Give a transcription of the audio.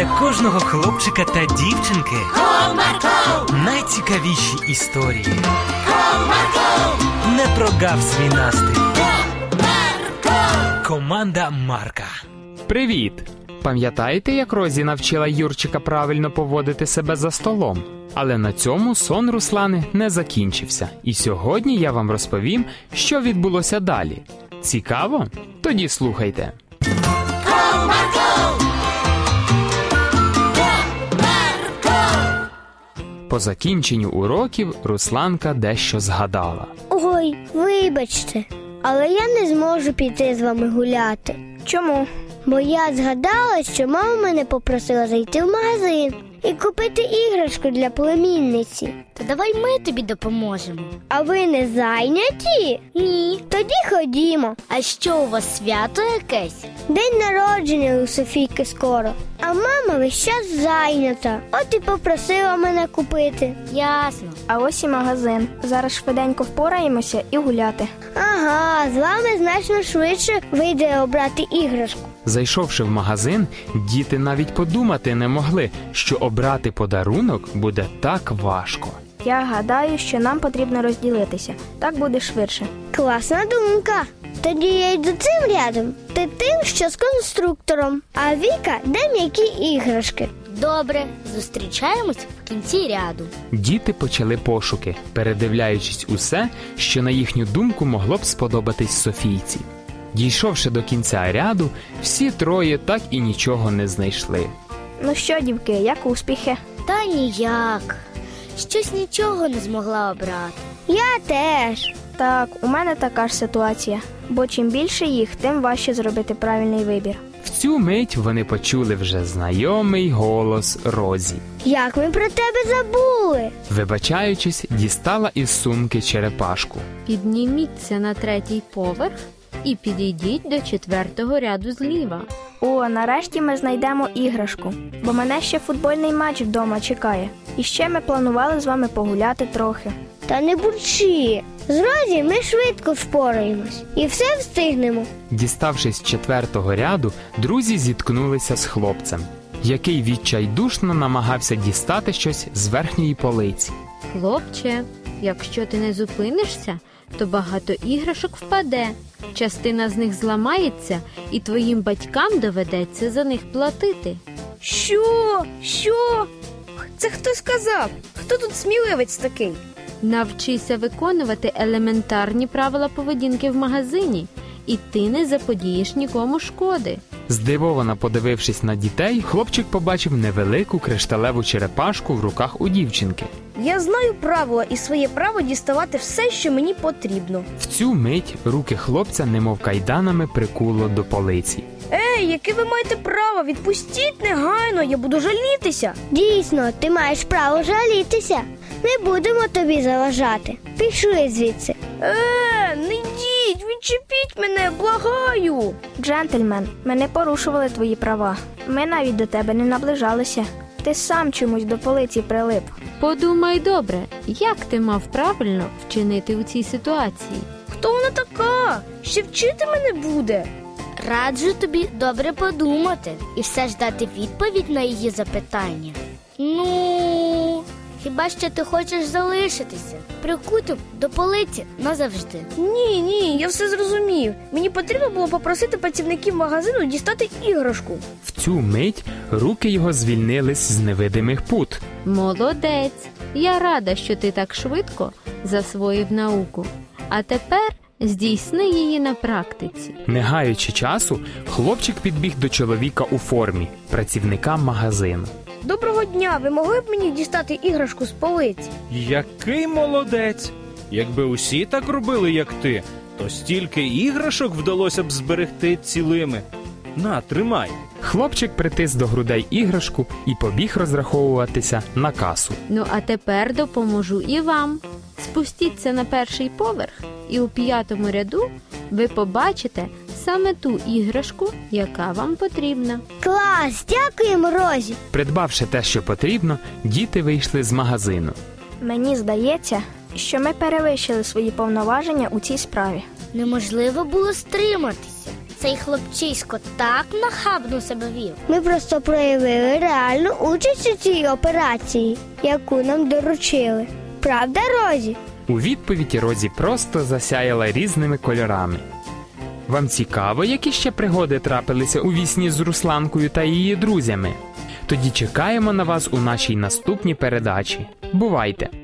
для кожного хлопчика та дівчинки. Комарко! Найцікавіші історії. Комарко! Не прогав свій настрій. Комарко! Команда Марка. Привіт! Пам'ятаєте, як Розі навчила Юрчика правильно поводити себе за столом? Але на цьому сон Руслани не закінчився. І сьогодні я вам розповім, що відбулося далі. Цікаво? Тоді слухайте. По закінченню уроків Русланка дещо згадала. Ой, вибачте, але я не зможу піти з вами гуляти. Чому? Бо я згадала, що мама мене попросила зайти в магазин і купити іграшку для племінниці. То давай ми тобі допоможемо. А ви не зайняті? Ні. Тоді ходімо. А що у вас свято якесь? День народження у Софійки скоро. А мама весь час зайнята. От і попросила мене купити. Ясно. А ось і магазин. Зараз швиденько впораємося і гуляти. Ага, з вами значно швидше вийде обрати іграшку. Зайшовши в магазин, діти навіть подумати не могли, що обрати подарунок буде так важко. Я гадаю, що нам потрібно розділитися. Так буде швидше. Класна думка. Тоді я йду цим рядом. Ти тим, що з конструктором. А Віка, де м'які іграшки? Добре, зустрічаємось в кінці ряду. Діти почали пошуки, передивляючись усе, що на їхню думку могло б сподобатись Софійці. Дійшовши до кінця ряду, всі троє так і нічого не знайшли. Ну що, дівки, як успіхи? Та ніяк. Щось нічого не змогла обрати. Я теж. Так, у мене така ж ситуація. Бо чим більше їх, тим важче зробити правильний вибір. В цю мить вони почули вже знайомий голос Розі. Як ми про тебе забули? Вибачаючись, дістала із сумки черепашку. Підніміться на 3-й поверх і підійдіть до 4-го ряду зліва. О, нарешті ми знайдемо іграшку, бо мене ще футбольний матч вдома чекає. І ще ми планували з вами погуляти трохи. Та не бурчи! З Розі ми швидко впораємось і все встигнемо. Діставшись з 4-го ряду, друзі зіткнулися з хлопцем, який відчайдушно намагався дістати щось з верхньої полиці. Хлопче, якщо ти не зупинишся, то багато іграшок впаде. Частина з них зламається, і твоїм батькам доведеться за них платити. Що? Що? Це хто сказав? Хто тут сміливець такий? Навчися виконувати елементарні правила поведінки в магазині, і ти не заподієш нікому шкоди. Здивовано подивившись на дітей, хлопчик побачив невелику кришталеву черепашку в руках у дівчинки. Я знаю правила і своє право діставати все, що мені потрібно. В цю мить руки хлопця немов кайданами прикуло до полиці. Ей, яке ви маєте право? Відпустіть негайно, я буду жалітися. Дійсно, ти маєш право жалітися. Не будемо тобі заважати. Пішли звідси. Не йдіть, відчепіть мене, благаю. Джентльмен, ми не порушували твої права. Ми навіть до тебе не наближалися. Ти сам чомусь до полиці прилип. Подумай добре, як ти мав правильно вчинити у цій ситуації? Хто вона така? Ще вчити мене буде. Раджу тобі добре подумати і все ж дати відповідь на її запитання. Ну, хіба що ти хочеш залишитися? Прикутив до полиці назавжди. Ні, я все зрозумів. Мені потрібно було попросити працівників магазину дістати іграшку. В цю мить руки його звільнились з невидимих пут. Молодець! Я рада, що ти так швидко засвоїв науку. А тепер здійсни її на практиці. Не гаючи часу, хлопчик підбіг до чоловіка у формі, працівника магазину. Доброго дня, ви могли б мені дістати іграшку з полиці? Який молодець! Якби усі так робили, як ти, то стільки іграшок вдалося б зберегти цілими. На, тримай! Хлопчик притис до грудей іграшку і побіг розраховуватися на касу. Ну, а тепер допоможу і вам. Спустіться на 1-й поверх, і у 5-му ряду ви побачите саме ту іграшку, яка вам потрібна. Клас! Дякуємо, Розі! Придбавши те, що потрібно, діти вийшли з магазину. Мені здається, що ми перевищили свої повноваження у цій справі. Неможливо було стриматися. цей хлопчисько так нахабно себе вів. Ми просто проявили реальну участь у цій операції, яку нам доручили. Правда, Розі? У відповідь Розі просто засяяла різними кольорами. Вам цікаво, які ще пригоди трапилися у вісні з Русланкою та її друзями? Тоді чекаємо на вас у нашій наступній передачі. Бувайте!